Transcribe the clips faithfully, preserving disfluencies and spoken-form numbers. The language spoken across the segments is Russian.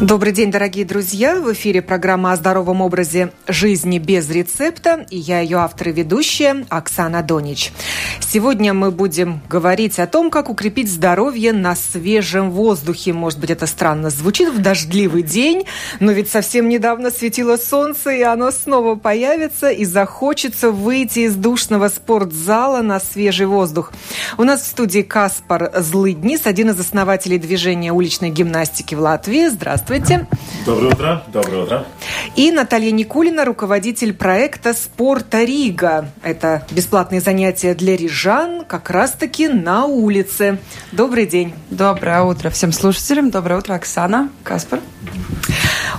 Добрый день, дорогие друзья! В эфире программа о здоровом образе жизни без рецепта. И я ее автор и ведущая Оксана Донич. Сегодня мы будем говорить о том, как укрепить здоровье на свежем воздухе. Может быть, это странно звучит в дождливый день, но ведь совсем недавно светило солнце, и оно снова появится, и захочется выйти из душного спортзала на свежий воздух. У нас в студии Каспар Злыднис, один из основателей движения уличной гимнастики в Латвии. Здравствуйте! Здравствуйте. Доброе утро. Доброе утро. И Наталья Никулина, руководитель проекта «Спорта Рига». Это бесплатные занятия для рижан как раз-таки на улице. Добрый день. Доброе утро всем слушателям. Доброе утро, Оксана, Каспар.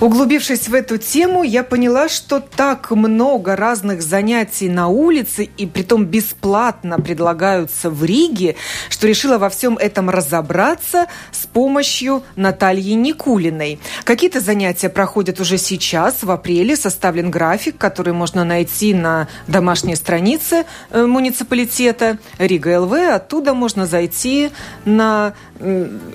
Углубившись в эту тему, я поняла, что так много разных занятий на улице, и притом бесплатно предлагаются в Риге, что решила во всем этом разобраться с помощью Натальи Никулиной. Какие-то занятия проходят уже сейчас, в апреле. Составлен график, который можно найти на домашней странице муниципалитета Riga.lv. Оттуда можно зайти на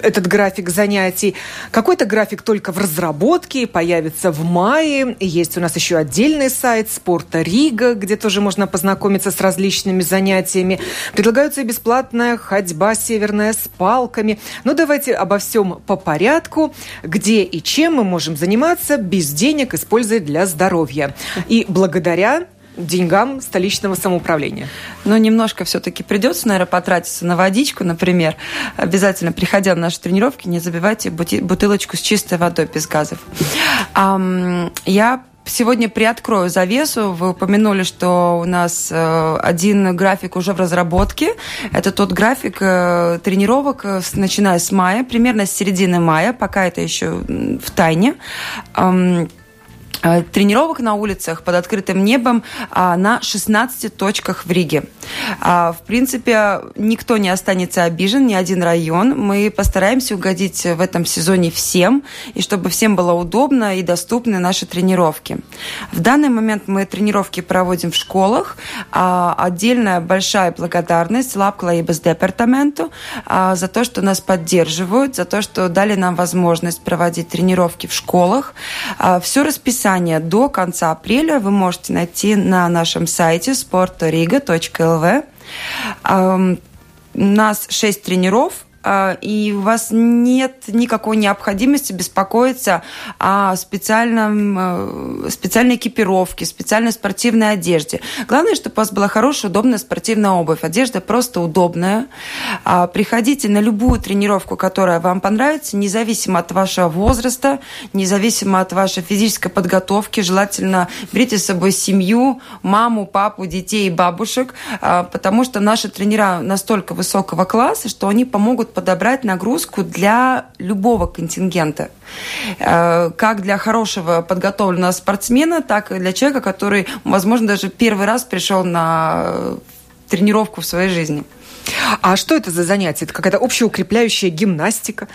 этот график занятий. Какой-то график только в разработке, появится в мае. Есть у нас еще отдельный сайт «Спорта Рига», где тоже можно познакомиться с различными занятиями. Предлагаются и бесплатная ходьба северная с палками. Но давайте обо всем по порядку. Где и чем мы можем заниматься без денег, используя для здоровья. И благодаря деньгам столичного самоуправления. Но немножко все-таки придется, наверное, потратиться на водичку, например. Обязательно, приходя на наши тренировки, не забивайте бутылочку с чистой водой без газов. Я сегодня приоткрою завесу. Вы упомянули, что у нас один график уже в разработке. Это тот график тренировок, начиная с мая, примерно с середины мая, пока это еще в тайне. Тренировок на улицах под открытым небом на шестнадцати точках в Риге. В принципе, никто не останется обижен, ни один район. Мы постараемся угодить в этом сезоне всем, и чтобы всем было удобно и доступны наши тренировки. В данный момент мы тренировки проводим в школах. Отдельная большая благодарность Лиепкалнскому департаменту за то, что нас поддерживают, за то, что дали нам возможность проводить тренировки в школах. Все расписание до конца апреля вы можете найти на нашем сайте спорторига точка эл ви. У нас шесть тренеров, и у вас нет никакой необходимости беспокоиться о специальном, специальной экипировке, специальной спортивной одежде. Главное, чтобы у вас была хорошая, удобная спортивная обувь. Одежда просто удобная. Приходите на любую тренировку, которая вам понравится, независимо от вашего возраста, независимо от вашей физической подготовки. Желательно берите с собой семью, маму, папу, детей и бабушек, потому что наши тренера настолько высокого класса, что они помогут подобрать нагрузку для любого контингента. Как для хорошего подготовленного спортсмена, так и для человека, который, возможно, даже первый раз пришел на тренировку в своей жизни. А что это за занятие? Это какая-то общеукрепляющая гимнастика?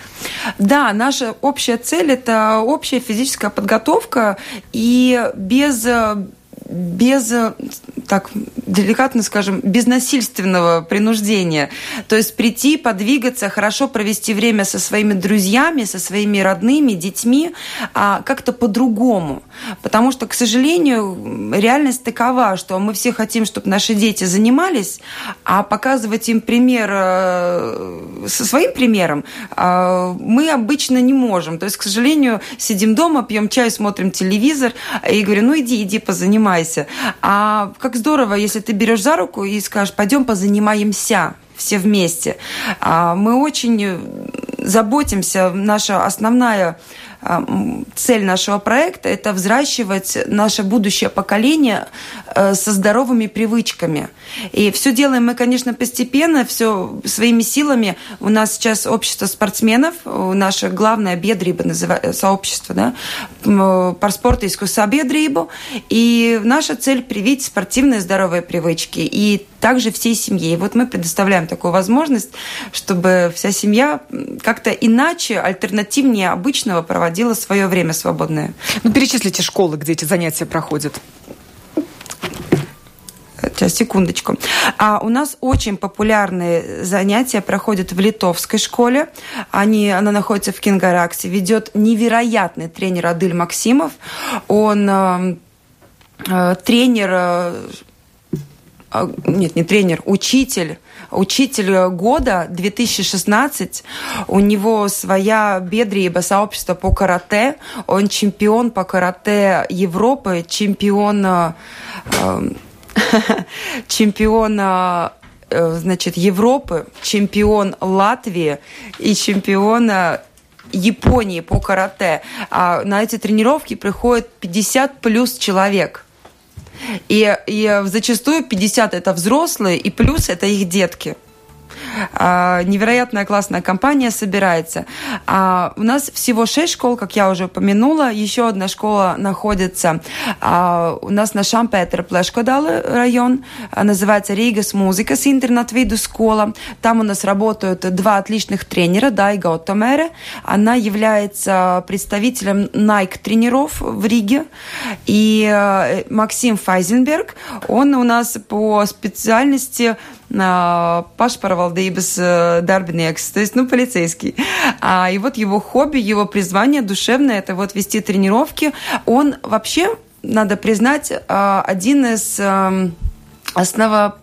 Да, наша общая цель – это общая физическая подготовка, и без... без, так деликатно скажем, без насильственного принуждения. То есть прийти, подвигаться, хорошо провести время со своими друзьями, со своими родными, детьми, как-то по-другому. Потому что, к сожалению, реальность такова, что мы все хотим, чтобы наши дети занимались, а показывать им пример со своим примером мы обычно не можем. То есть, к сожалению, сидим дома, пьем чай, смотрим телевизор и говорим, ну иди, иди, позанимайся. А как здорово, если ты берешь за руку и скажешь, пойдем позанимаемся все вместе. Мы очень заботимся, наша основная цель нашего проекта – это взращивать наше будущее поколение со здоровыми привычками. И все делаем мы, конечно, постепенно, все своими силами. У нас сейчас общество спортсменов, наше главное бедрибо сообщество, да, парспорта искусства бедрибо. И наша цель – привить спортивные здоровые привычки. И также всей семье. И вот мы предоставляем такую возможность, чтобы вся семья как-то иначе, альтернативнее обычного проводила свое время свободное. Ну, перечислите школы, где эти занятия проходят. Сейчас, секундочку. А у нас очень популярные занятия проходят в литовской школе. Они, она находится в Кингараксе. Ведет невероятный тренер Адель Максимов. Он э, э, тренер... Э, Нет, не тренер, учитель. Учитель года две тысячи шестнадцатого. У него своя бедрейба сообщество по карате. Он чемпион по карате Европы, чемпион, э, чемпион э, значит, Европы, чемпион Латвии и чемпион Японии по карате. А на эти тренировки приходит пятьдесят плюс человек. И, и зачастую пятьдесят это взрослые, и плюс это их детки. А, невероятная классная компания собирается. А, у нас всего шесть школ, как я уже упомянула. Еще одна школа находится а, у нас на Шампетре-Плешкодале район. А, называется Rīgas Mūzikas internātvidusskola скола. Там у нас работают два отличных тренера. Дайга Отомере. Она является представителем Nike-тренеров в Риге. И а, Максим Файзенберг. Он у нас по специальности... Пашпаровалдейбес Дарбинекс, то есть, ну, полицейский. А, и вот его хобби, его призвание душевное, это вот вести тренировки. Он вообще, надо признать, один из основа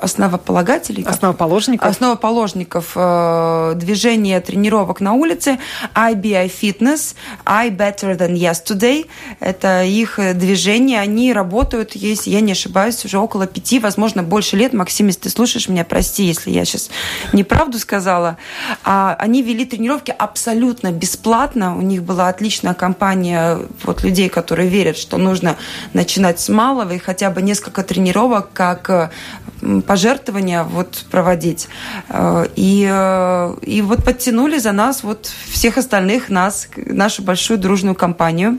основополагателей, основоположников, основоположников э, движения тренировок на улице ай би ай Fitness, I Better Than Yesterday. Это их движение, они работают, если я не ошибаюсь, уже около пяти, возможно, больше лет. Максим, если ты слушаешь меня, прости, если я сейчас неправду сказала. А, они вели тренировки абсолютно бесплатно. У них была отличная компания вот, людей, которые верят, что нужно начинать с малого и хотя бы несколько тренировок как пожертвования вот, проводить. И, и вот подтянули за нас вот всех остальных нас, нашу большую дружную компанию.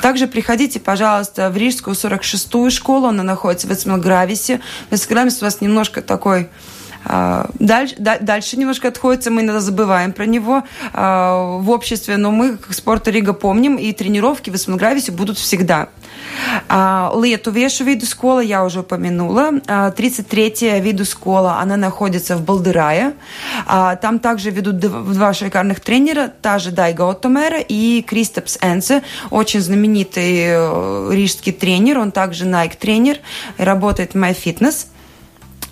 Также приходите, пожалуйста, в Рижскую сорок шестую школу. Она находится в Эсмилгрависе. В Эсмилгрависе у вас немножко такой... Дальше, дальше немножко отходится, мы иногда забываем про него в обществе, но мы, как Спорта Рига, помним, и тренировки в Эсмилгрависе будут всегда. Литовская виду скола, я уже упомянула, тридцать третья виду скола, она находится в Балдеррае. Там также ведут два шикарных тренера, та же Дайга Отомере и Кристапс Энце, очень знаменитый рижский тренер, он также Nike-тренер, работает в MyFitness.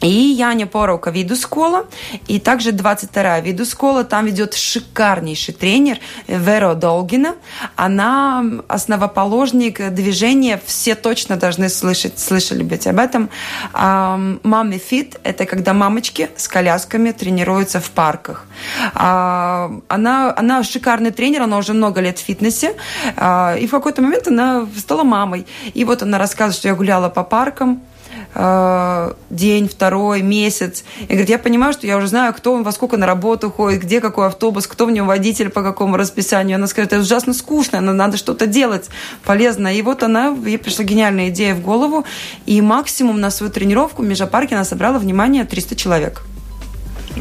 И Яня Пороуко-Виду Скола, и также двадцать вторая Виду Скола. Там ведет шикарнейший тренер Вера Долгина. Она основоположник движения, все точно должны слышать, слышали быть об этом. Мамми Фит – это когда мамочки с колясками тренируются в парках. Она, она шикарный тренер, она уже много лет в фитнесе, и в какой-то момент она стала мамой. И вот она рассказывает, что я гуляла по паркам, день, второй, месяц. И говорит, я понимаю, что я уже знаю, кто он, во сколько на работу ходит, где какой автобус, кто в нем водитель, по какому расписанию. Она скажет, это ужасно скучно, надо что-то делать полезное. И вот она, ей пришла гениальная идея в голову. И максимум на свою тренировку в Межапарке она собрала, внимание, триста человек.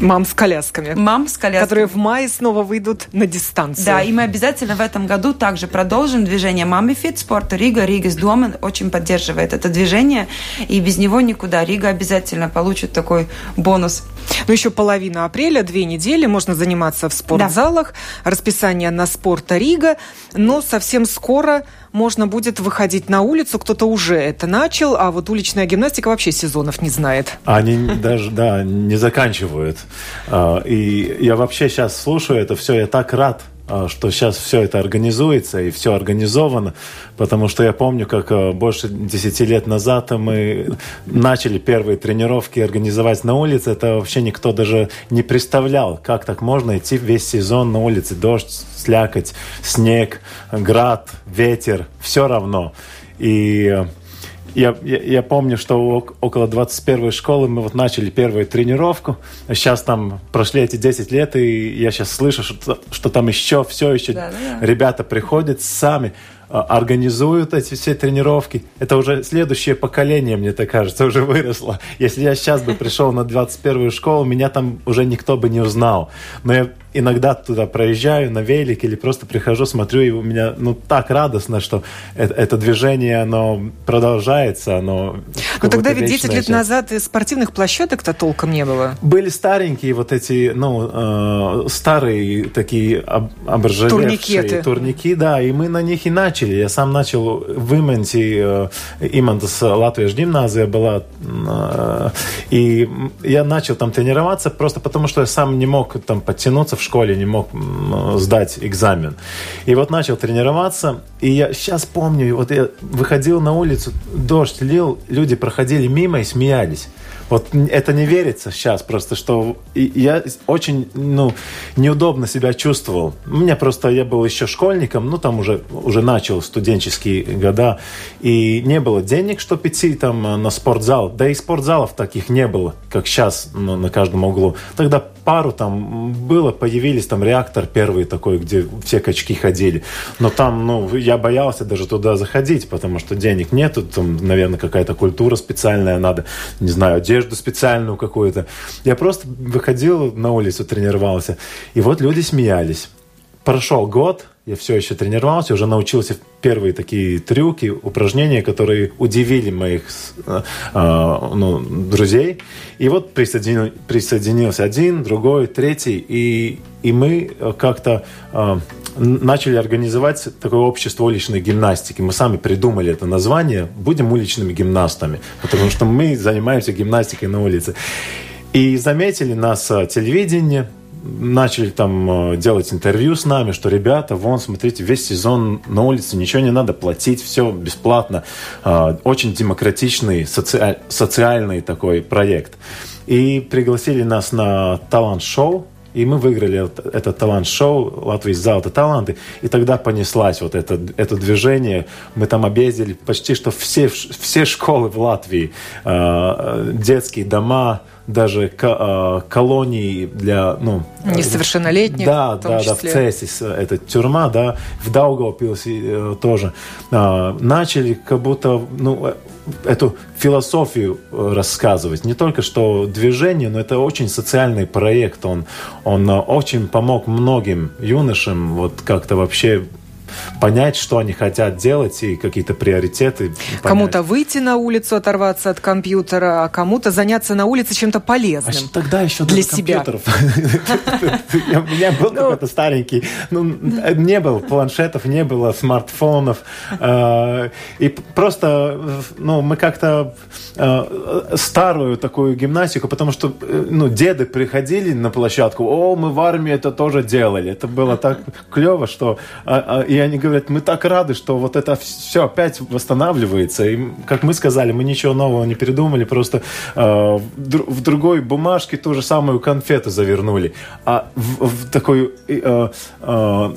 Мам с колясками. Мам с колясками. Которые в мае снова выйдут на дистанцию. Да, и мы обязательно в этом году также продолжим движение Мамми Фит. Спорта Рига, Ригас Домен очень поддерживает это движение. И без него никуда. Рига обязательно получит такой бонус. Ну, еще половина апреля, две недели. Можно заниматься в спортзалах. Да. Расписание на Спорта Рига. Но совсем скоро можно будет выходить на улицу. Кто-то уже это начал, а вот уличная гимнастика вообще сезонов не знает. Они даже, да, не заканчивают. И я вообще сейчас слушаю это все, я так рад, что сейчас все это организуется и все организовано, потому что я помню, как больше десяти лет назад мы начали первые тренировки организовать на улице. Это вообще никто даже не представлял, как так можно идти весь сезон на улице. Дождь, слякоть, снег, град, ветер, все равно. И... Я, я, я помню, что около двадцать первой школы мы вот начали первую тренировку. Сейчас там прошли эти десять лет, и я сейчас слышу, что, что там еще, все еще да, да, да. Ребята приходят сами. организуют эти все тренировки. Это уже следующее поколение, мне так кажется, уже выросло. Если я сейчас бы пришел на двадцать первую школу, меня там уже никто бы не узнал. Но я иногда туда проезжаю на велик или просто прихожу, смотрю, и у меня ну так радостно, что это, это движение, оно продолжается. Оно ну тогда ведь десять лет назад спортивных площадок-то толком не было. Были старенькие вот эти, ну, э, старые такие об, обржавевшие турникеты. турники, да, и мы на них и начали. Я сам начал в Иманте, Имантас Латвийская гимназия была, э, и я начал там тренироваться просто потому, что я сам не мог там подтянуться в школе, не мог сдать экзамен. И вот начал тренироваться, и я сейчас помню, вот я выходил на улицу, дождь лил, люди проходили мимо и смеялись. Вот это не верится сейчас просто, что я очень ну, неудобно себя чувствовал. У меня просто, я был еще школьником, ну там уже, уже начал студенческие года, и не было денег, чтобы идти там на спортзал. Да и спортзалов таких не было, как сейчас ну, на каждом углу. Тогда пару там было, появились там реактор первый такой, где все качки ходили. Но там, ну, я боялся даже туда заходить, потому что денег нету, там, наверное, какая-то культура специальная надо, не знаю, одежда специальную какую-то. Я просто выходил на улицу, тренировался. И вот люди смеялись. Прошел год, я все еще тренировался, уже научился первые такие трюки, упражнения, которые удивили моих э, ну, друзей. И вот присоединил, присоединился один, другой, третий. И, и мы как-то э, начали организовать такое общество уличной гимнастики. Мы сами придумали это название. Будем уличными гимнастами, потому что мы занимаемся гимнастикой на улице. И заметили нас телевидение, начали там делать интервью с нами, что ребята, вон, смотрите, весь сезон на улице, ничего не надо платить, все бесплатно. Очень демократичный, соци... социальный такой проект. И пригласили нас на талант-шоу, и мы выиграли это талант-шоу «Латвийский зал Таланты». И тогда понеслась вот это, это движение. Мы там объездили почти что все, все школы в Латвии, детские дома, даже колонии для... Ну, несовершеннолетних, да, в том да, числе. Да, в Цесис, это тюрьма, да, в Даугаве тоже. Начали как будто ну, эту философию рассказывать. Не только что движение, но это очень социальный проект. Он, он очень помог многим юношам вот как-то вообще... понять, что они хотят делать и какие-то приоритеты. Понять. Кому-то выйти на улицу, оторваться от компьютера, а кому-то заняться на улице чем-то полезным. А тогда еще для себя. У меня был какой-то старенький. Не было планшетов, не было смартфонов. И просто мы как-то старую такую гимнастику, потому что деды приходили на площадку, о, мы в армии это тоже делали. Это было так клево, что... И они говорят, мы так рады, что вот это все опять восстанавливается. И, как мы сказали, мы ничего нового не придумали, просто э, в, в другой бумажке ту же самую конфету завернули. А в, в, такую, э, э,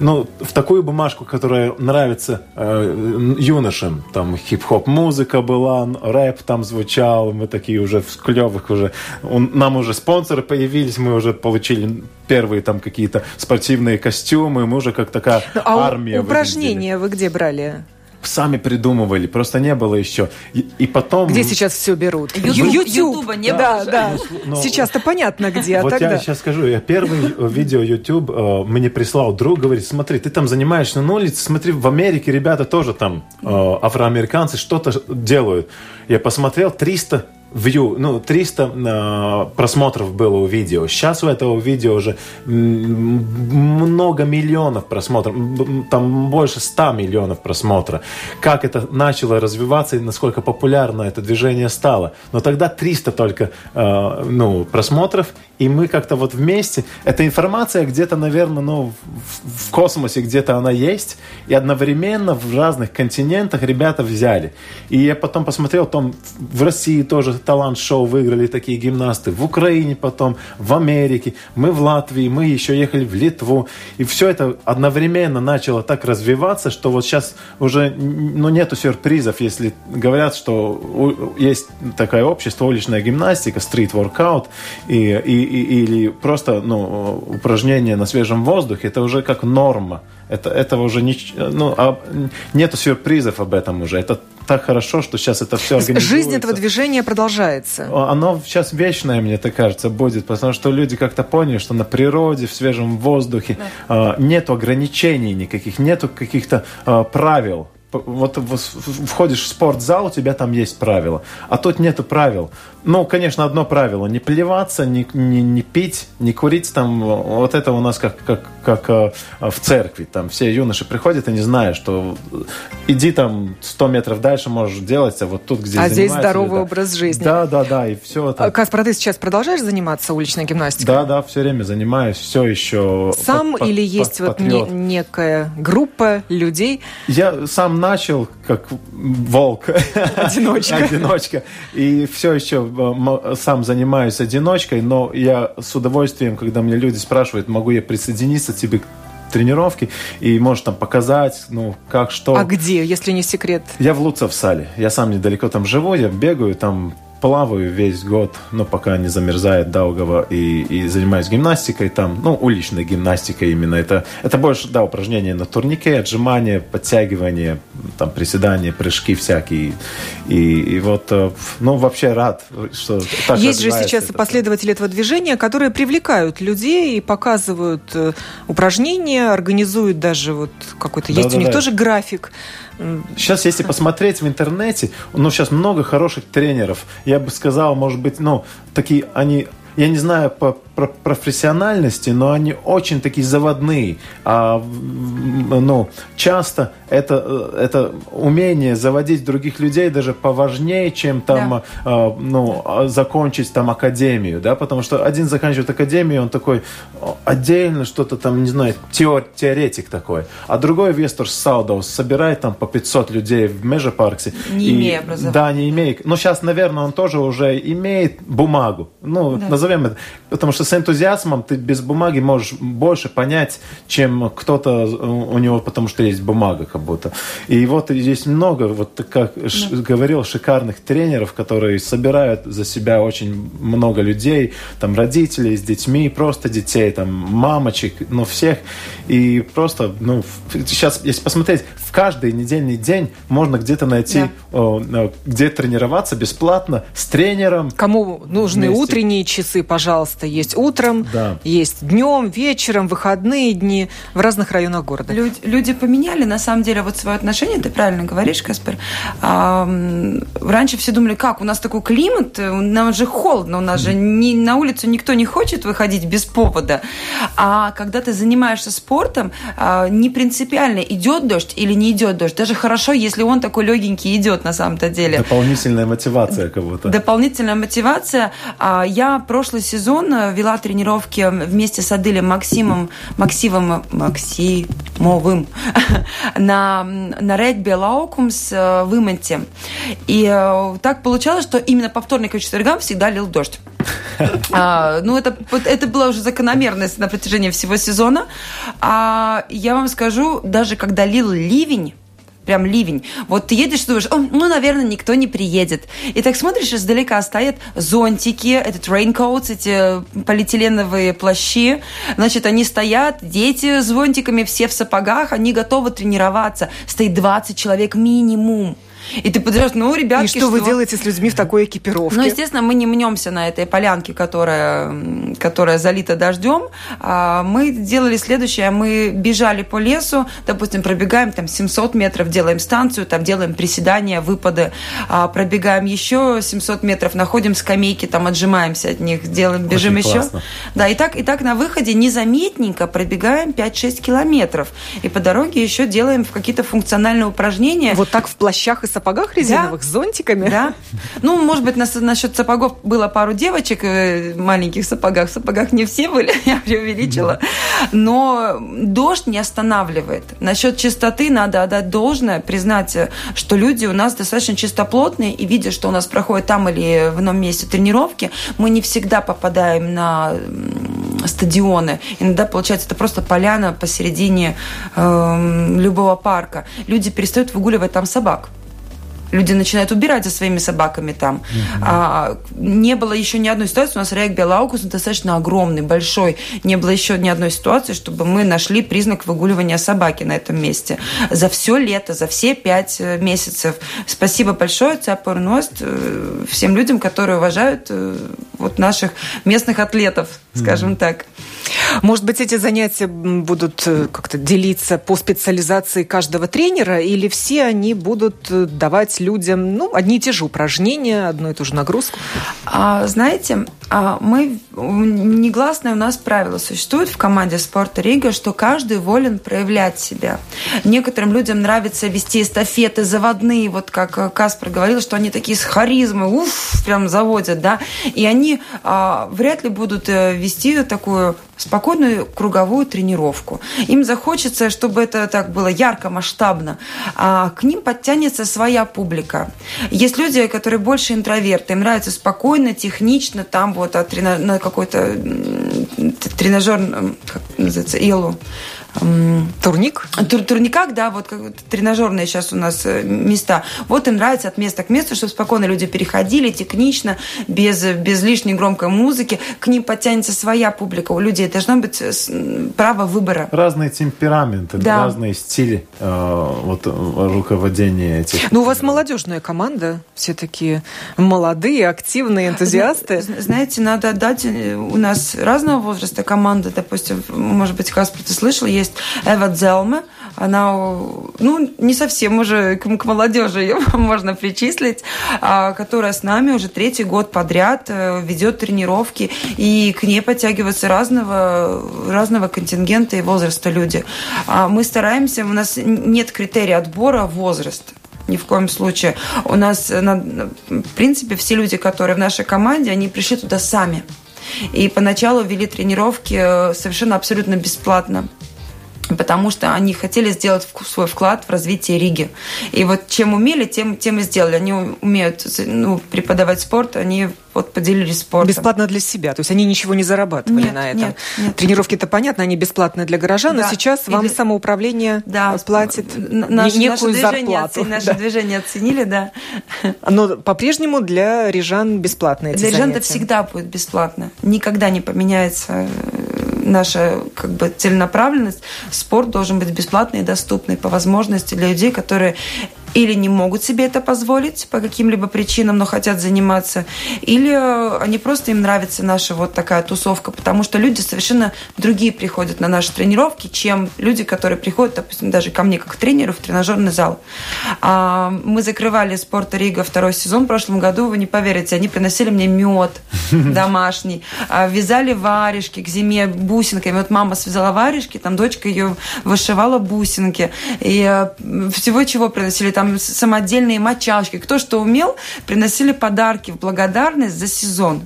ну, в такую бумажку, которая нравится э, юношам. Там хип-хоп-музыка была, рэп там звучал, мы такие уже в клевых уже. Он, нам уже спонсоры появились, мы уже получили первые там какие-то спортивные костюмы, мы уже как такая... А армия упражнения вы где брали? Сами придумывали, просто не было еще. И, и потом... Где сейчас все берут? YouTube. Ютуба не было. Да, да. Но... Сейчас-то понятно, где. А вот тогда... я сейчас скажу. Я первый видео YouTube э, мне прислал друг, говорит, смотри, ты там занимаешься на улице, смотри, в Америке ребята тоже там, э, афроамериканцы, что-то делают. Я посмотрел, триста View, ну, триста э, просмотров было у видео. Сейчас у этого видео уже много миллионов просмотров. Там больше ста миллионов просмотров. Как это начало развиваться и насколько популярно это движение стало. Но тогда триста только э, ну, просмотров. И мы как-то вот вместе... Эта информация где-то, наверное, ну, в, в космосе где-то она есть. И одновременно в разных континентах ребята взяли. И я потом посмотрел, там в России тоже талант-шоу выиграли такие гимнасты. В Украине потом, в Америке. Мы в Латвии, мы еще ехали в Литву. поэтому и все это одновременно начало так развиваться, что вот сейчас уже ну, нету сюрпризов, если говорят, что есть такое общество, уличная гимнастика, стрит-воркаут и, и, и, или просто ну, упражнения на свежем воздухе, это уже как норма. Это, этого уже не, ну, а, нету сюрпризов об этом уже. Это так хорошо, что сейчас это все организуется. Жизнь этого движения продолжается. Оно сейчас вечное, мне так кажется, будет, потому что люди как-то поняли, что на природе, в свежем воздухе да. э, нет ограничений никаких, нету каких-то э, правил. Вот входишь в спортзал, у тебя там есть правила, а тут нету правил. Ну, конечно, одно правило: не плеваться, не, не, не пить, не курить. Там вот это у нас как, как, как в церкви. Там все юноши приходят и не знают, что иди там сто метров дальше можешь делать, а вот тут, где а здесь здоровый да. образ жизни. Да, да, да, и все. Там... Каспар, ты сейчас продолжаешь заниматься уличной гимнастикой? Да, да, все время занимаюсь, все еще. Сам под, или под, есть под, вот не, некая группа людей? Я сам начал как волк. Одиночка. Одиночка. И все еще сам занимаюсь одиночкой, но я с удовольствием, когда мне люди спрашивают, могу я присоединиться к тебе к тренировке, и можешь там показать, ну, как, что. А где, если не секрет? Я в Луцавсале. Я сам недалеко там живу, я бегаю, там плаваю весь год, но ну, пока не замерзает Даугава, и, и занимаюсь гимнастикой там, ну, уличной гимнастикой именно. Это, это больше, да, упражнения на турнике, отжимания, подтягивания, там, приседания, прыжки всякие. И, и вот, ну, вообще рад, что так есть же сейчас это, последователи этого движения, которые привлекают людей и показывают упражнения, организуют даже вот какой-то... Да, есть да, у них да. тоже график. Сейчас, если посмотреть в интернете, ну, сейчас много хороших тренеров. Я бы сказал, может быть, ну, такие они, я не знаю по, по профессиональности, но они очень такие заводные. А, ну, часто это, это умение заводить других людей даже поважнее, чем там, да. а, ну, закончить там академию, да, потому что один заканчивает академию, он такой отдельно что-то там, не знаю, теор, теоретик такой, а другой Вестерс Саудовс собирает там по пятьсот людей в Межапарке. Не имея образования. Да, не имея. Но сейчас, наверное, он тоже уже имеет бумагу, ну, да. назовем это, потому что с энтузиазмом ты без бумаги можешь больше понять, чем кто-то у него, потому что есть бумага как будто. И вот здесь много, вот как да. ш, говорил, шикарных тренеров, которые собирают за себя очень много людей, там родителей с детьми, просто детей, там мамочек, ну всех. И просто, ну, сейчас, если посмотреть, в каждый недельный день можно где-то найти, да. где тренироваться бесплатно с тренером. Кому нужны вместе. Утренние часы, пожалуйста, есть утром, да. есть днем, вечером, выходные дни в разных районах города. Люди, люди поменяли, на самом деле, вот свое отношение, ты правильно говоришь, Каспар. А, раньше все думали, как, у нас такой климат, нам же холодно, у нас же не, на улицу никто не хочет выходить без повода. А когда ты занимаешься спортом, а, не принципиально, идет дождь или не идет дождь. Даже хорошо, если он такой легенький идет, на самом-то деле. Дополнительная мотивация как будто. Дополнительная мотивация. А, я прошлый сезон вела тренировки вместе с Аделем Максимом, Максимом Максимовым на, на Riga.lv в Иманте. И так получалось, что именно по вторникам и четвергам всегда лил дождь. А, ну, это, это была уже закономерность на протяжении всего сезона. А я вам скажу, даже когда лил ливень, прям ливень. Вот ты едешь, думаешь, о, ну, наверное, никто не приедет. И так смотришь, издалека стоят зонтики, этот рейнкоут, эти полиэтиленовые плащи. Значит, они стоят, дети с зонтиками, все в сапогах, они готовы тренироваться. Стоит двадцать человек минимум. И ты подумаешь, ну, ребятки, и что, что вы делаете с людьми в такой экипировке? Ну, естественно, мы не мнемся на этой полянке, которая, которая залита дождем. Мы делали следующее. Мы бежали по лесу, допустим, пробегаем там семьсот метров, делаем станцию, там делаем приседания, выпады, пробегаем еще семьсот метров, находим скамейки, там отжимаемся от них, делаем, бежим очень еще. Классно. Да, и так, и так на выходе незаметненько пробегаем пять-шесть километров. И по дороге еще делаем какие-то функциональные упражнения. Вот так в плащах и в сапогах резиновых, да. с зонтиками. Да. Ну, может быть, нас, насчет сапогов было пару девочек в маленьких сапогах. В сапогах не все были, я преувеличила. Да. Но дождь не останавливает. Насчет чистоты надо отдать должное, признать, что люди у нас достаточно чистоплотные, и видя, что у нас проходят там или в ином месте тренировки, мы не всегда попадаем на... стадионы. Иногда получается это просто поляна посередине э, любого парка. Люди перестают выгуливать там собак. Люди начинают убирать за своими собаками там. Mm-hmm. А, не было еще ни одной ситуации. У нас регби Лаукус достаточно огромный, большой. Не было еще ни одной ситуации, чтобы мы нашли признак выгуливания собаки на этом месте. За все лето, за все пять месяцев. Спасибо большое, Цапор Ност, всем людям, которые уважают вот наших местных атлетов, mm-hmm. скажем так. Может быть, эти занятия будут как-то делиться по специализации каждого тренера, или все они будут давать людям, ну, одни и те же упражнения, одну и ту же нагрузку? А, знаете, мы, негласное у нас правило существует в команде «Спорта Рига», что каждый волен проявлять себя. Некоторым людям нравится вести эстафеты заводные, вот как Каспар говорил, что они такие с харизмой, уф, прям заводят, да, и они а, вряд ли будут вести такую спокойную круговую тренировку. Им захочется, чтобы это так было ярко, масштабно. А к ним подтянется своя публика. Есть люди, которые больше интроверты. Им нравится спокойно, технично, там вот а, трена... на какой-то тренажер, как называется, Илу. Турник? Тур- турниках, да, вот тренажерные сейчас у нас места. Вот им нравится от места к месту, чтобы спокойно люди переходили, технично, без, без лишней громкой музыки. К ним подтянется своя публика. У людей должно быть право выбора. Разные темпераменты, да. Разные стили э, вот, руководения этих. Ну, у вас молодежная команда, все такие молодые, активные, энтузиасты. Знаете, надо отдать, у нас разного возраста команда, допустим, может быть, Каспар, ты слышал, есть Эва Дзелме, она, ну, не совсем уже к молодежи ее можно причислить, которая с нами уже третий год подряд ведет тренировки, и к ней подтягиваются разного, разного контингента и возраста люди. Мы стараемся, у нас нет критерия отбора возраста. Ни в коем случае. У нас, в принципе, все люди, которые в нашей команде, они пришли туда сами. И поначалу вели тренировки совершенно абсолютно бесплатно, потому что они хотели сделать свой вклад в развитие Риги. И вот чем умели, тем, тем и сделали. Они умеют, ну, преподавать спорт, они вот поделились спортом. Бесплатно для себя, то есть они ничего не зарабатывали нет, на этом. Нет, нет. Тренировки-то, понятно, они бесплатные для горожан, да. Но сейчас вам для... самоуправление да. платит Наш, некую наше зарплату. Оцени... Наше да. движение оценили, да. Но по-прежнему для рижан бесплатно эти занятия. Для рижан это всегда будет бесплатно. Никогда не поменяется... Наша как бы целенаправленность, спорт должен быть бесплатный и доступный по возможности для людей, которые или не могут себе это позволить по каким-либо причинам, но хотят заниматься, или они просто, им нравится наша вот такая тусовка, потому что люди совершенно другие приходят на наши тренировки, чем люди, которые приходят, допустим, даже ко мне как к тренеру в тренажерный зал. Мы закрывали «Спорта Рига» второй сезон в прошлом году, вы не поверите, они приносили мне мед домашний, вязали варежки к зиме бусинками. Вот мама связала варежки, там дочка ее вышивала бусинки, и всего чего приносили. Там самодельные мочалочки. Кто что умел, приносили подарки в благодарность за сезон.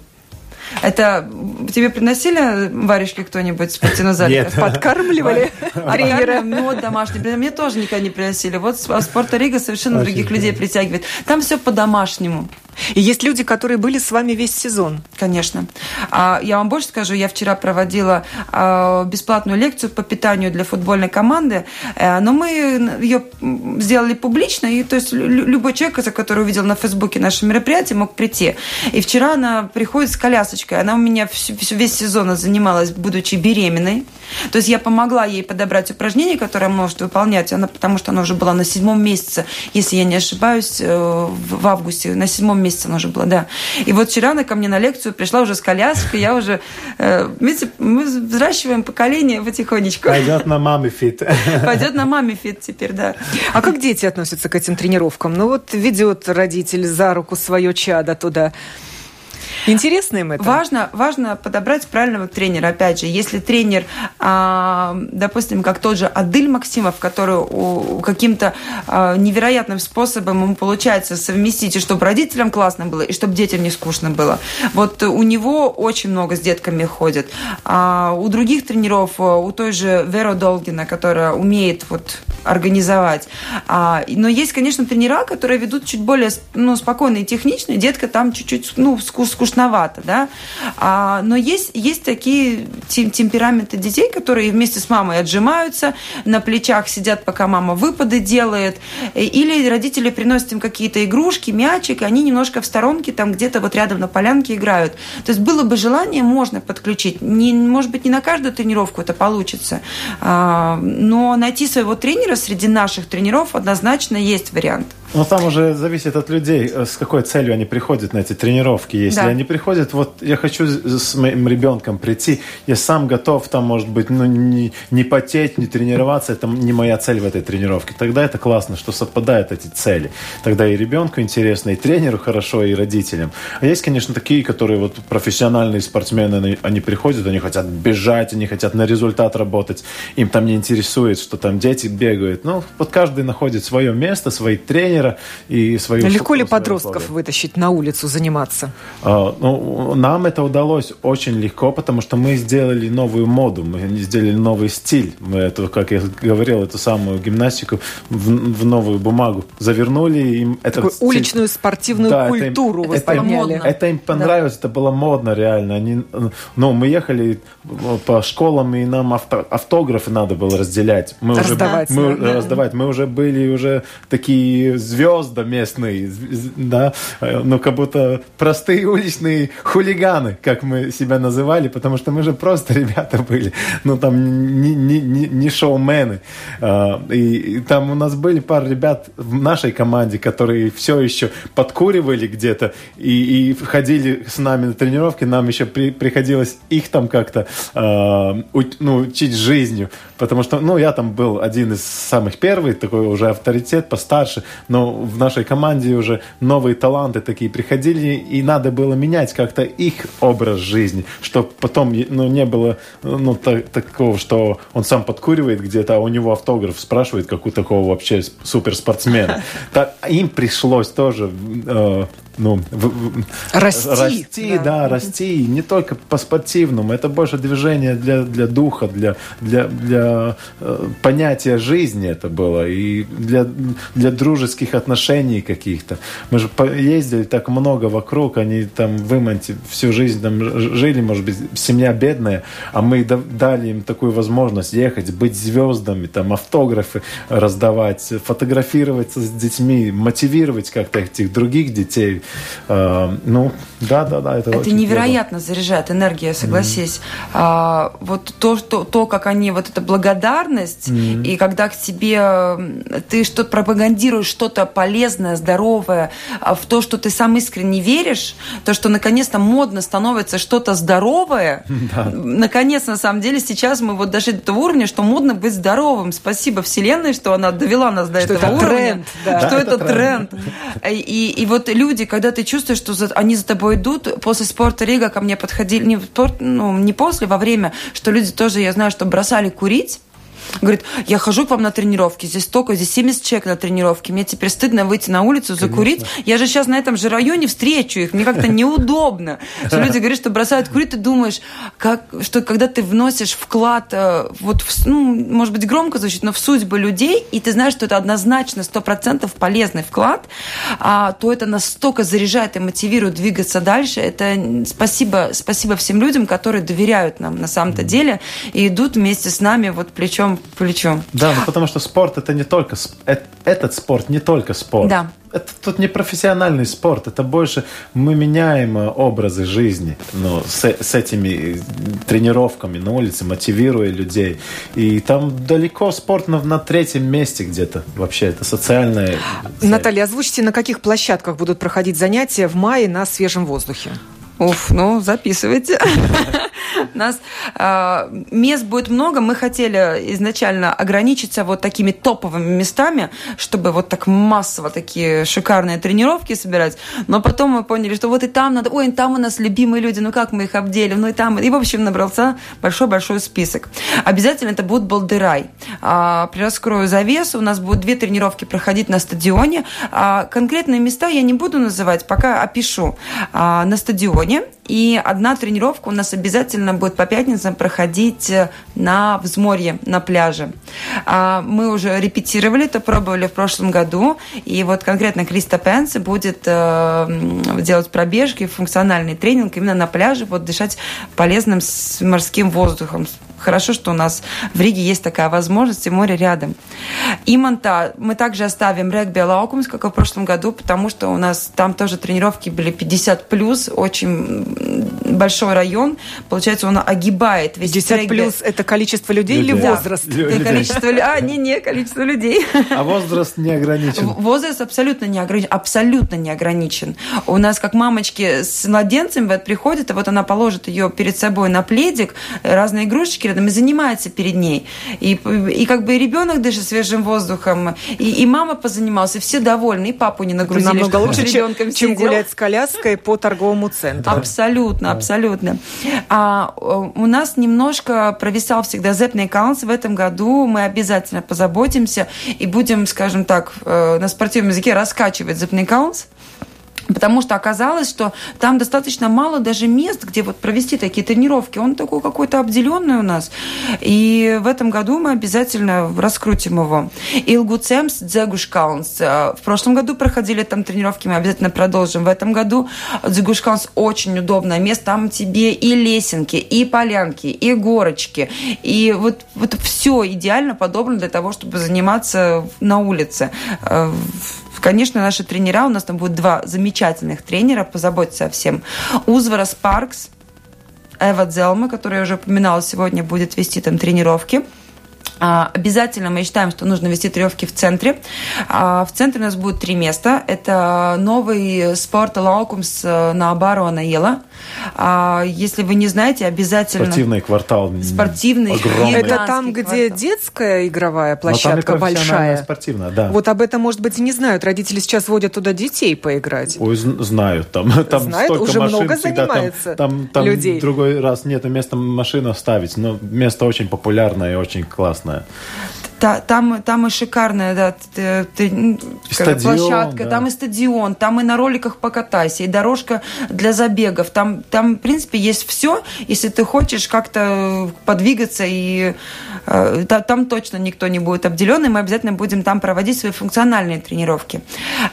Это тебе приносили варежки кто-нибудь с спортивного зала? Подкармливали тренера? Мед домашний. Мне тоже никогда не приносили. Вот «Спорта Рига» совершенно очень других людей притягивает. Там все по-домашнему. И есть люди, которые были с вами весь сезон? Конечно. Я вам больше скажу. Я вчера проводила бесплатную лекцию по питанию для футбольной команды. Но мы ее сделали публично. И, то есть, любой человек, который увидел на Фейсбуке наше мероприятие, мог прийти. И вчера она приходит с колясочкой. Она у меня весь сезон занималась, будучи беременной. То есть я помогла ей подобрать упражнения, которые она может выполнять, она, потому что она уже была на седьмом месяце, если я не ошибаюсь, в августе. На седьмом месяце она уже была, да. И вот вчера она ко мне на лекцию пришла уже с коляской, я уже... Видите, мы взращиваем поколение потихонечку. Пойдет на Мамми Фит. Пойдет на Мамми Фит теперь, да. А как дети относятся к этим тренировкам? Ну вот ведет родитель за руку свое чадо туда. Интересно им это? Важно, важно подобрать правильного тренера. Опять же, если тренер, допустим, как тот же Адель Максимов, который каким-то невероятным способом ему получается совместить, и чтобы родителям классно было, и чтобы детям не скучно было. Вот у него очень много с детками ходит. А у других тренеров, у той же Веры Долгина, которая умеет вот организовать. Но есть, конечно, тренера, которые ведут чуть более, ну, спокойно и технично, и детка там чуть-чуть, ну, скучно скучновато, да. А, но есть, есть такие тем, темпераменты детей, которые вместе с мамой отжимаются, на плечах сидят, пока мама выпады делает, или родители приносят им какие-то игрушки, мячик, и они немножко в сторонке, там где-то вот рядом на полянке играют. То есть было бы желание, можно подключить. Не, может быть, не на каждую тренировку это получится, а, но найти своего тренера среди наших тренеров однозначно есть вариант. Но там уже зависит от людей, с какой целью они приходят на эти тренировки. Если да. они приходят, вот я хочу с моим ребенком прийти, я сам готов, там, может быть, ну, не, не потеть, не тренироваться, это не моя цель в этой тренировке. Тогда это классно, что совпадают эти цели. Тогда и ребенку интересно, и тренеру хорошо, и родителям. А есть, конечно, такие, которые вот профессиональные спортсмены, они, они приходят, они хотят бежать, они хотят на результат работать, им там не интересует, что там дети бегают. Ну, вот каждый находит свое место, свои тренеры, и свою легко ли подростков условия. Вытащить на улицу заниматься? А, ну, нам это удалось очень легко, потому что мы сделали новую моду, мы сделали новый стиль. Мы эту, как я говорил, эту самую гимнастику в, в новую бумагу завернули. Им такую этот уличную стиль... спортивную да, культуру восполняли. Это, это им понравилось, да. Это было модно реально. Они, ну, мы ехали по школам, и нам авто, автографы надо было разделять. Мы раздавать. Уже, мы, да. раздавать. Мы уже были уже такие... звезды местные, да, ну, как будто простые уличные хулиганы, как мы себя называли, потому что мы же просто ребята были, ну, там не, не, не шоумены. И, и там у нас были пара ребят в нашей команде, которые все еще подкуривали где-то и, и ходили с нами на тренировки, нам еще при, приходилось их там как-то э, у, ну, учить жизнью, потому что, ну, я там был один из самых первых, такой уже авторитет постарше, но в нашей команде уже новые таланты такие приходили, и надо было менять как-то их образ жизни, чтобы потом ну, не было ну, так, такого, что он сам подкуривает где-то, а у него автограф спрашивает, как у такого вообще суперспортсмена. Так, им пришлось тоже... Э, Ну, расти, расти да. да, расти, не только по спортивному, это больше движение для, для духа, для, для, для э, понятия жизни это было, и для, для дружеских отношений каких-то. Мы же ездили так много вокруг, они там в Иманте всю жизнь там жили, может быть, семья бедная, а мы дали им такую возможность ехать, быть звездами, там, автографы раздавать, фотографироваться с детьми, мотивировать как-то этих других детей. Ну, да, да, да. Это, это невероятно круто. Заряжает энергия, согласись. Mm-hmm. А, вот то, что, то, как они, вот эта благодарность, mm-hmm. и когда к тебе ты что-то пропагандируешь, что-то полезное, здоровое, в то, что ты сам искренне веришь, то, что наконец-то модно становится что-то здоровое, mm-hmm. наконец, на самом деле, сейчас мы вот дошли до того уровня, что модно быть здоровым. Спасибо Вселенной, что она довела нас до что этого это уровня. Тренд, да. Что да, это тренд. тренд. И, и вот люди, когда ты чувствуешь, что за, они за тобой идут, после спорта Рига ко мне подходили, не, спорт, ну, не после, во время, что люди тоже, я знаю, что бросали курить. Говорит, я хожу к вам на тренировки, здесь столько, здесь семьдесят человек на тренировке, мне теперь стыдно выйти на улицу, закурить. Конечно. Я же сейчас на этом же районе встречу их, мне как-то неудобно. Что люди говорят, что бросают курить, ты думаешь, как, что когда ты вносишь вклад, вот, в, ну, может быть, громко звучит, но в судьбы людей, и ты знаешь, что это однозначно сто процентов полезный вклад, а, то это настолько заряжает и мотивирует двигаться дальше. Это спасибо, спасибо всем людям, которые доверяют нам на самом-то деле и идут вместе с нами вот плечом плечом. Да, ну, потому что спорт это не только это, этот спорт не только спорт. Да. Это тут не профессиональный спорт, это больше мы меняем образы жизни, ну, с, с этими тренировками на улице, мотивируя людей. И там далеко спорт на, на третьем месте где-то вообще, это социальное. Наталья, озвучьте, на каких площадках будут проходить занятия в мае на свежем воздухе? Уф, ну, записывайте. У нас э, мест будет много. Мы хотели изначально ограничиться вот такими топовыми местами, чтобы вот так массово такие шикарные тренировки собирать. Но потом мы поняли, что вот и там надо... Ой, там у нас любимые люди, ну как мы их обделим? Ну и там... И, в общем, набрался большой-большой список. Обязательно это будет Балдеррае. А, приоткрою завесу. У нас будут две тренировки проходить на стадионе. А конкретные места я не буду называть, пока опишу. А, на стадионе. И одна тренировка у нас обязательно будет по пятницам проходить на взморье, на пляже. Мы уже репетировали, это пробовали в прошлом году. И вот конкретно Кристапс Энце будет делать пробежки, функциональный тренинг именно на пляже, вот дышать полезным морским воздухом. Хорошо, что у нас в Риге есть такая возможность, и море рядом. Иманта мы также оставим Riga.lv, как и в прошлом году, потому что у нас там тоже тренировки были пятьдесят плюс, очень большой район. Получается, он огибает весь пятьдесят Riga. плюс – это количество людей, людей. Или возраст? Да. Лю- количество, а, не, не, количество людей. А возраст не ограничен? Возраст абсолютно не ограничен. Абсолютно не ограничен. У нас как мамочки с младенцем вот приходят, и вот она положит ее перед собой на пледик, разные игрушечки рядом, и занимается перед ней. И, и как бы и ребенок дышит свежим воздухом, и, и мама позанималась, и все довольны, и папу не нагрузили. Намного лучше, чем, чем гулять с коляской по торговому центру. Абсолютно, да. абсолютно. А, у нас немножко провисал всегда Зап-Нейк. В этом году мы обязательно позаботимся и будем, скажем так, на спортивном языке раскачивать Зап-Нейк. Потому что оказалось, что там достаточно мало даже мест, где вот провести такие тренировки. Он такой какой-то обделенный у нас. И в этом году мы обязательно раскрутим его. Илгуцемс Дзегужкалнс. В прошлом году проходили там тренировки, мы обязательно продолжим. В этом году Дзегужкалнс очень удобное место. Там тебе и лесенки, и полянки, и горочки. И вот, вот все идеально подобрано для того, чтобы заниматься на улице. Конечно, наши тренера, у нас там будет два замечательных тренера, позаботиться о всем. Узварас Паркс, Эва Дзелма, которую я уже упоминала, сегодня будет вести там тренировки. Обязательно мы считаем, что нужно вести тренировки в центре. В центре у нас будет три места. Это новый спортолаукумс на Абару Анаела. Если вы не знаете, обязательно... Спортивный квартал. Спортивный. Огромный. Это там, где квартал. Детская игровая площадка большая. Спортивная, да. Вот об этом, может быть, и не знают. Родители сейчас водят туда детей поиграть. Ой, знают. Там, там знают, столько уже машин много всегда. Занимается там, там, там людей. Другой раз нет места машину ставить. Но место очень популярное и очень классное. Там, там и шикарная да, ты, ты, стадион, площадка, да. Там и стадион, там и на роликах покатайся, и дорожка для забегов. Там, там в принципе, есть все, если ты хочешь как-то подвигаться. И э, там точно никто не будет обделен, и мы обязательно будем там проводить свои функциональные тренировки.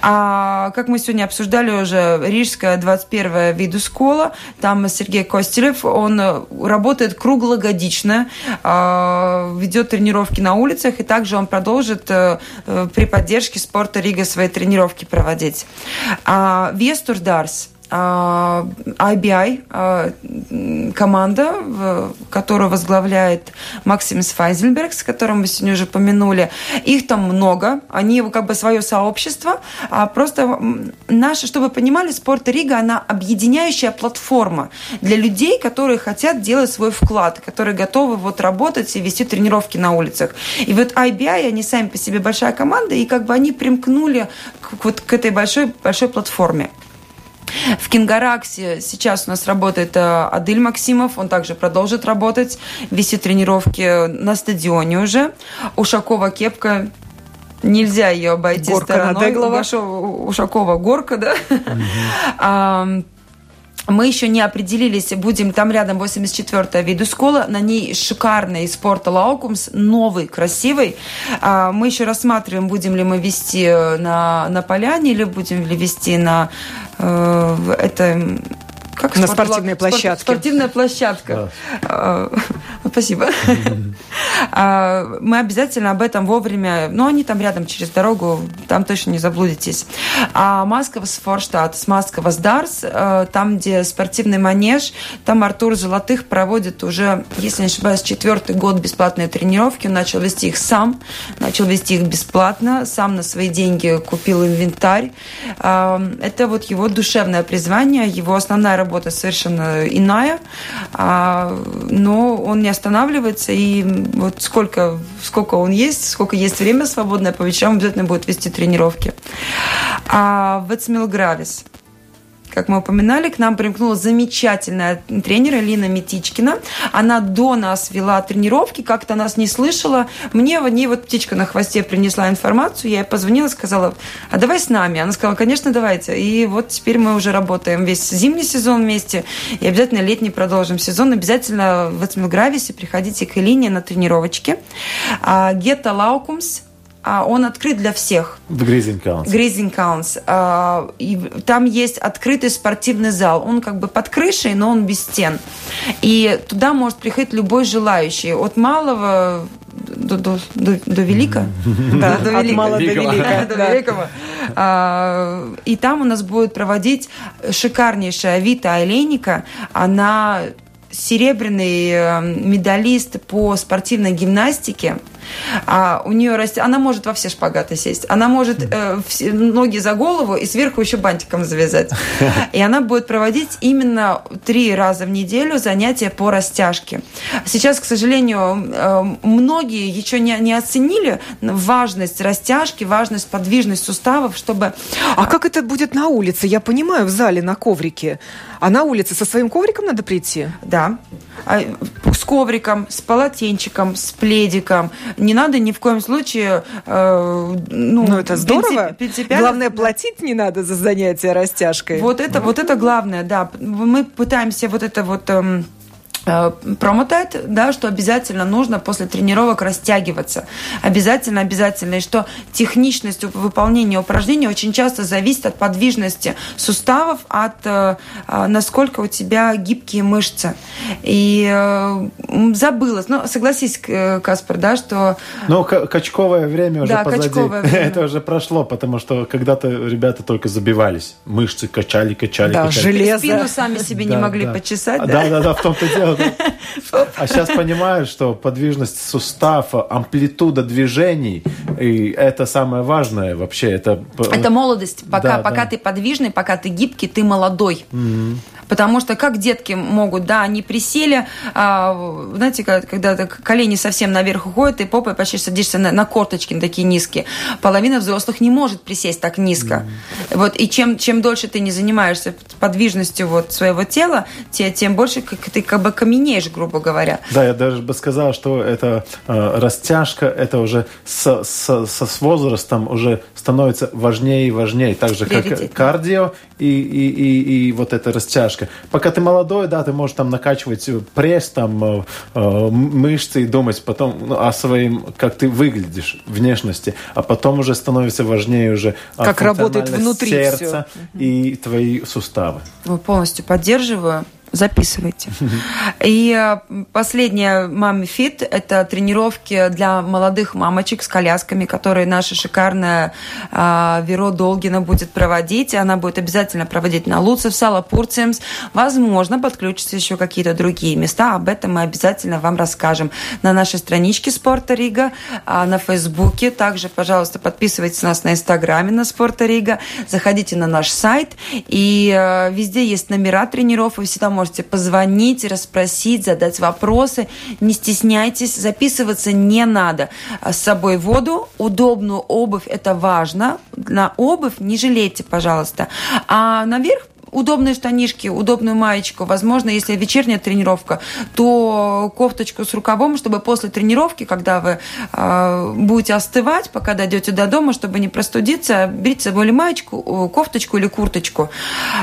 А, как мы сегодня обсуждали уже, Рижская двадцать первая виду скола, там Сергей Костелев, он работает круглогодично, э, ведет тренировки на улицах, и также он продолжит э, при поддержке спорта Рига свои тренировки проводить. А, Вестурдарс, а, ай би ай, а, команда, в, которую возглавляет Максим Файзенберг, с которым мы сегодня уже упомянули. Их там много, они как бы свое сообщество. А просто наше, чтобы вы понимали, спорт Рига, она объединяющая платформа для людей, которые хотят делать свой вклад, которые готовы вот работать и вести тренировки на улицах. И вот ай би ай, они сами по себе большая команда, и как бы они примкнули к, вот, к этой большой, большой платформе. В Кингараксе сейчас у нас работает Адель Максимов, он также продолжит работать, вести тренировки на стадионе уже. Ушакова кепка, нельзя ее обойти горка стороной. Ушакова горка, да? Mm-hmm. Мы еще не определились, будем там рядом восемьдесят четвёртая виду скола, на ней шикарный спортолаукумс, новый, красивый. Мы еще рассматриваем, будем ли мы вести на, на поляне, или будем ли вести на э, это, как на спортивной площадке. Спорт, спортивная площадка. Да. Спасибо. Mm-hmm. Мы обязательно об этом вовремя, но они там рядом через дорогу, там точно не заблудитесь. А Маскавас Форштадт, Маскавас Дарс, там, где спортивный манеж, там Артур Золотых проводит уже, если не ошибаюсь, четвертый год бесплатные тренировки. Он начал вести их сам, начал вести их бесплатно, сам на свои деньги купил инвентарь. Это вот его душевное призвание, его основная работа совершенно иная, но он не останавливается, и вот сколько, сколько он есть, сколько есть время свободное, по вечерам обязательно будет вести тренировки. А Вецмилгравис, как мы упоминали, к нам примкнула замечательная тренер Лина Митичкина. Она до нас вела тренировки, как-то нас не слышала. Мне в ней вот птичка на хвосте принесла информацию, я ей позвонила, сказала, а давай с нами. Она сказала, конечно, давайте. И вот теперь мы уже работаем весь зимний сезон вместе, и обязательно летний продолжим сезон. Обязательно в Эцмилгрависе приходите к Элине на тренировочки. Гетто Лаукумс. Он открыт для всех. В Гризенкаунс. Гризенкаунс. Там есть открытый спортивный зал. Он как бы под крышей, но он без стен. И туда может приходить любой желающий. От малого до, до, до, до велика. Да, до великого. От мала до велика. До великого. И там у нас будет проводить шикарнейшая Вита Олейника. Она серебряный медалист по спортивной гимнастике. А у нее раст... Она может во все шпагаты сесть. Она может э, в... ноги за голову и сверху еще бантиком завязать. И она будет проводить именно три раза в неделю занятия по растяжке. Сейчас, к сожалению, э, многие еще не, не оценили важность растяжки, важность, подвижность суставов, чтобы... А как это будет на улице? Я понимаю, в зале на коврике. А на улице со своим ковриком надо прийти? Да. С ковриком, с полотенчиком, с пледиком. Не надо ни в коем случае... Э, ну, ну, это здорово. пятьдесят пять Главное, платить не надо за занятия растяжкой. Вот это, mm-hmm. вот это главное, да. Мы пытаемся вот это вот... Эм... промотать, да, что обязательно нужно после тренировок растягиваться. Обязательно, обязательно. И что техничность выполнения упражнений очень часто зависит от подвижности суставов, от насколько у тебя гибкие мышцы. И забылось. Ну, согласись, Каспар, да, что... Ну, качковое время уже да, позади. Время. Это уже прошло, потому что когда-то ребята только забивались. Мышцы качали, качали, да, качали. Железо. Спину сами себе да, не могли да. почесать. Да-да-да, в том-то дело. А сейчас понимаю, что подвижность сустава, амплитуда движений, и это самое важное вообще. Это, это молодость. Пока, да, пока да. ты подвижный, пока ты гибкий, ты молодой. Mm-hmm. Потому что как детки могут, да, они присели, а, знаете, когда, когда колени совсем наверх уходят, и попой почти садишься на, на корточки такие низкие. Половина взрослых не может присесть так низко. Mm-hmm. Вот, и чем, чем дольше ты не занимаешься подвижностью вот своего тела, тем, тем больше ты как бы каменеешь, грубо говоря. Да, я даже бы сказал, что это э, растяжка, это уже со, со, со, с возрастом уже становится важнее и важнее. Так же, как кардио и, и, и, и вот эта растяжка. Пока ты молодой, да, ты можешь там накачивать пресс, там, э, мышцы и думать потом ну, о своем, как ты выглядишь, внешности. А потом уже становится важнее уже как работает внутри сердце все. И твои суставы. Полностью поддерживаю. Записывайте. И последняя «Мамми Фит» – это тренировки для молодых мамочек с колясками, которые наша шикарная э, Вера Долгина будет проводить. Она будет обязательно проводить на Луце, в Салапурциемс. Возможно, подключатся еще какие-то другие места. Об этом мы обязательно вам расскажем на нашей страничке «Спорта Рига», на Фейсбуке. Также, пожалуйста, подписывайтесь на нас на Инстаграме на «Спорта Рига». Заходите на наш сайт. И э, везде есть номера тренеров. Вы всегда можете можете позвонить, расспросить, задать вопросы. Не стесняйтесь, записываться не надо. С собой воду, удобную обувь, это важно. На обувь не жалейте, пожалуйста. А наверх удобные штанишки, удобную маечку. Возможно, если вечерняя тренировка, то кофточку с рукавом, чтобы после тренировки, когда вы э, будете остывать, пока дойдете до дома, чтобы не простудиться, берите с собой или маечку, кофточку или курточку.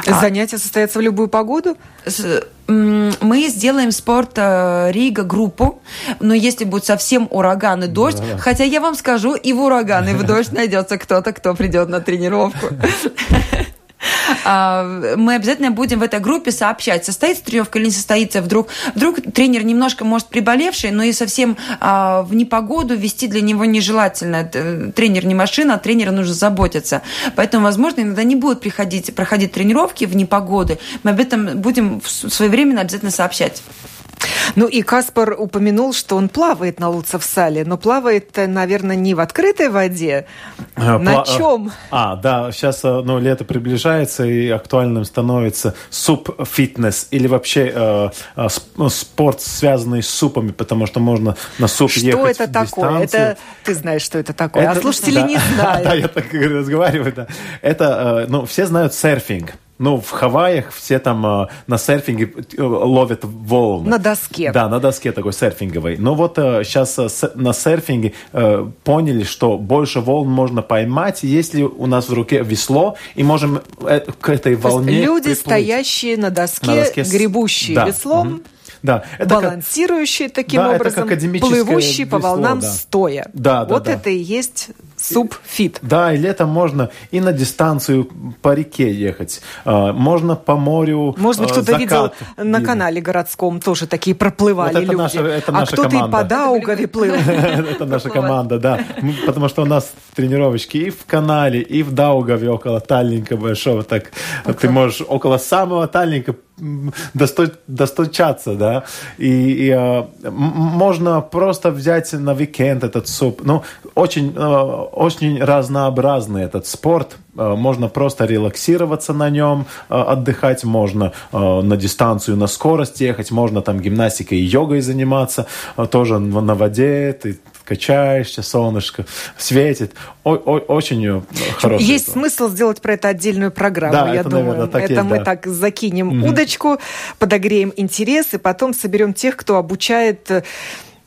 Занятия а... состоятся в любую погоду? С... Мы сделаем «Спорт Рига» группу, но если будет совсем ураган и дождь, да. хотя я вам скажу, и в ураган, и в дождь найдется кто-то, кто придет на тренировку. Мы обязательно будем в этой группе сообщать, состоится тренировка или не состоится. Вдруг, вдруг тренер немножко, может, приболевший, но и совсем а, в непогоду вести для него нежелательно. Тренер не машина, а тренера нужно заботиться. Поэтому, возможно, иногда не будет приходить, проходить тренировки в непогоды. Мы об этом будем своевременно обязательно сообщать. Ну и Каспар упомянул, что он плавает на Луцевсале, но плавает, наверное, не в открытой воде. А, на пла... чем? А, да, сейчас ну, лето приближается, и актуальным становится суп-фитнес или вообще э, спорт, связанный с супами, потому что можно на суп что ехать. Что это в такое? Это... Ты знаешь, что это такое, это... а слушатели да. не знают. Да, я так разговариваю. Да. Это, ну, все знают серфинг. Ну, в Хавайях все там э, на серфинге ловят волны. На доске. Да, на доске такой серфинговой. Но вот э, сейчас э, на серфинге э, поняли, что больше волн можно поймать, если у нас в руке весло, и можем э, к этой волне люди, приплыть. Стоящие на доске, на доске... гребущие да. веслом. Угу. Да, это балансирующие как, таким да, образом, плывущие весло, по волнам да. стоя. Да, да, вот да. это и есть субфит. Да, и летом можно и на дистанцию по реке ехать, можно по морю. Может быть, кто-то видел на канале городском, тоже такие проплывали вот это люди. Наша, это наша а кто-то команда. И по Даугаве плыл. Это наша команда, да. Потому что у нас тренировочки и в канале, и в Даугаве около Таллинка большого. Так ты можешь около самого Таллинка достучаться, да, и, и а, можно просто взять на уикенд этот суп. Ну, очень, а, очень разнообразный этот спорт. А, можно просто релаксироваться на нем, а, отдыхать, можно а, на дистанцию, на скорость ехать, можно там гимнастикой и йогой заниматься, а, тоже на воде, ты качаешься, солнышко светит. О- о- очень хорошо. Есть этого. Смысл сделать про это отдельную программу, да, я это, думаю. Наверное, так это есть, мы да. так закинем mm-hmm. удочку, подогреем интерес и потом соберем тех, кто обучает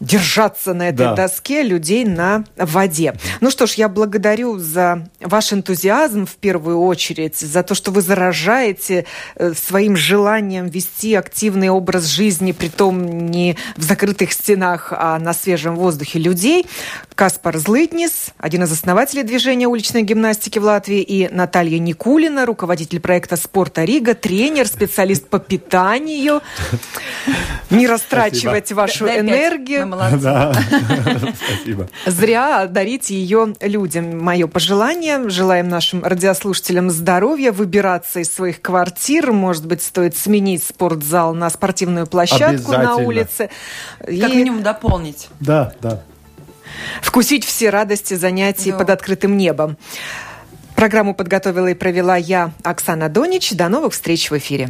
держаться на этой да. доске людей на воде. Ну что ж, я благодарю за ваш энтузиазм в первую очередь, за то, что вы заражаете своим желанием вести активный образ жизни, притом не в закрытых стенах, а на свежем воздухе людей. Каспар Злыднис, один из основателей движения уличной гимнастики в Латвии, и Наталья Никулина, руководитель проекта «Спорта Рига», тренер, специалист по питанию. Не растрачивать вашу энергию. Да. Спасибо. Зря дарите ее людям. Мое пожелание. Желаем нашим радиослушателям здоровья, выбираться из своих квартир. Может быть, стоит сменить спортзал на спортивную площадку на улице. Как и... минимум дополнить. Да, да. Вкусить все радости занятий да. под открытым небом. Программу подготовила и провела я, Оксана Донич. До новых встреч в эфире.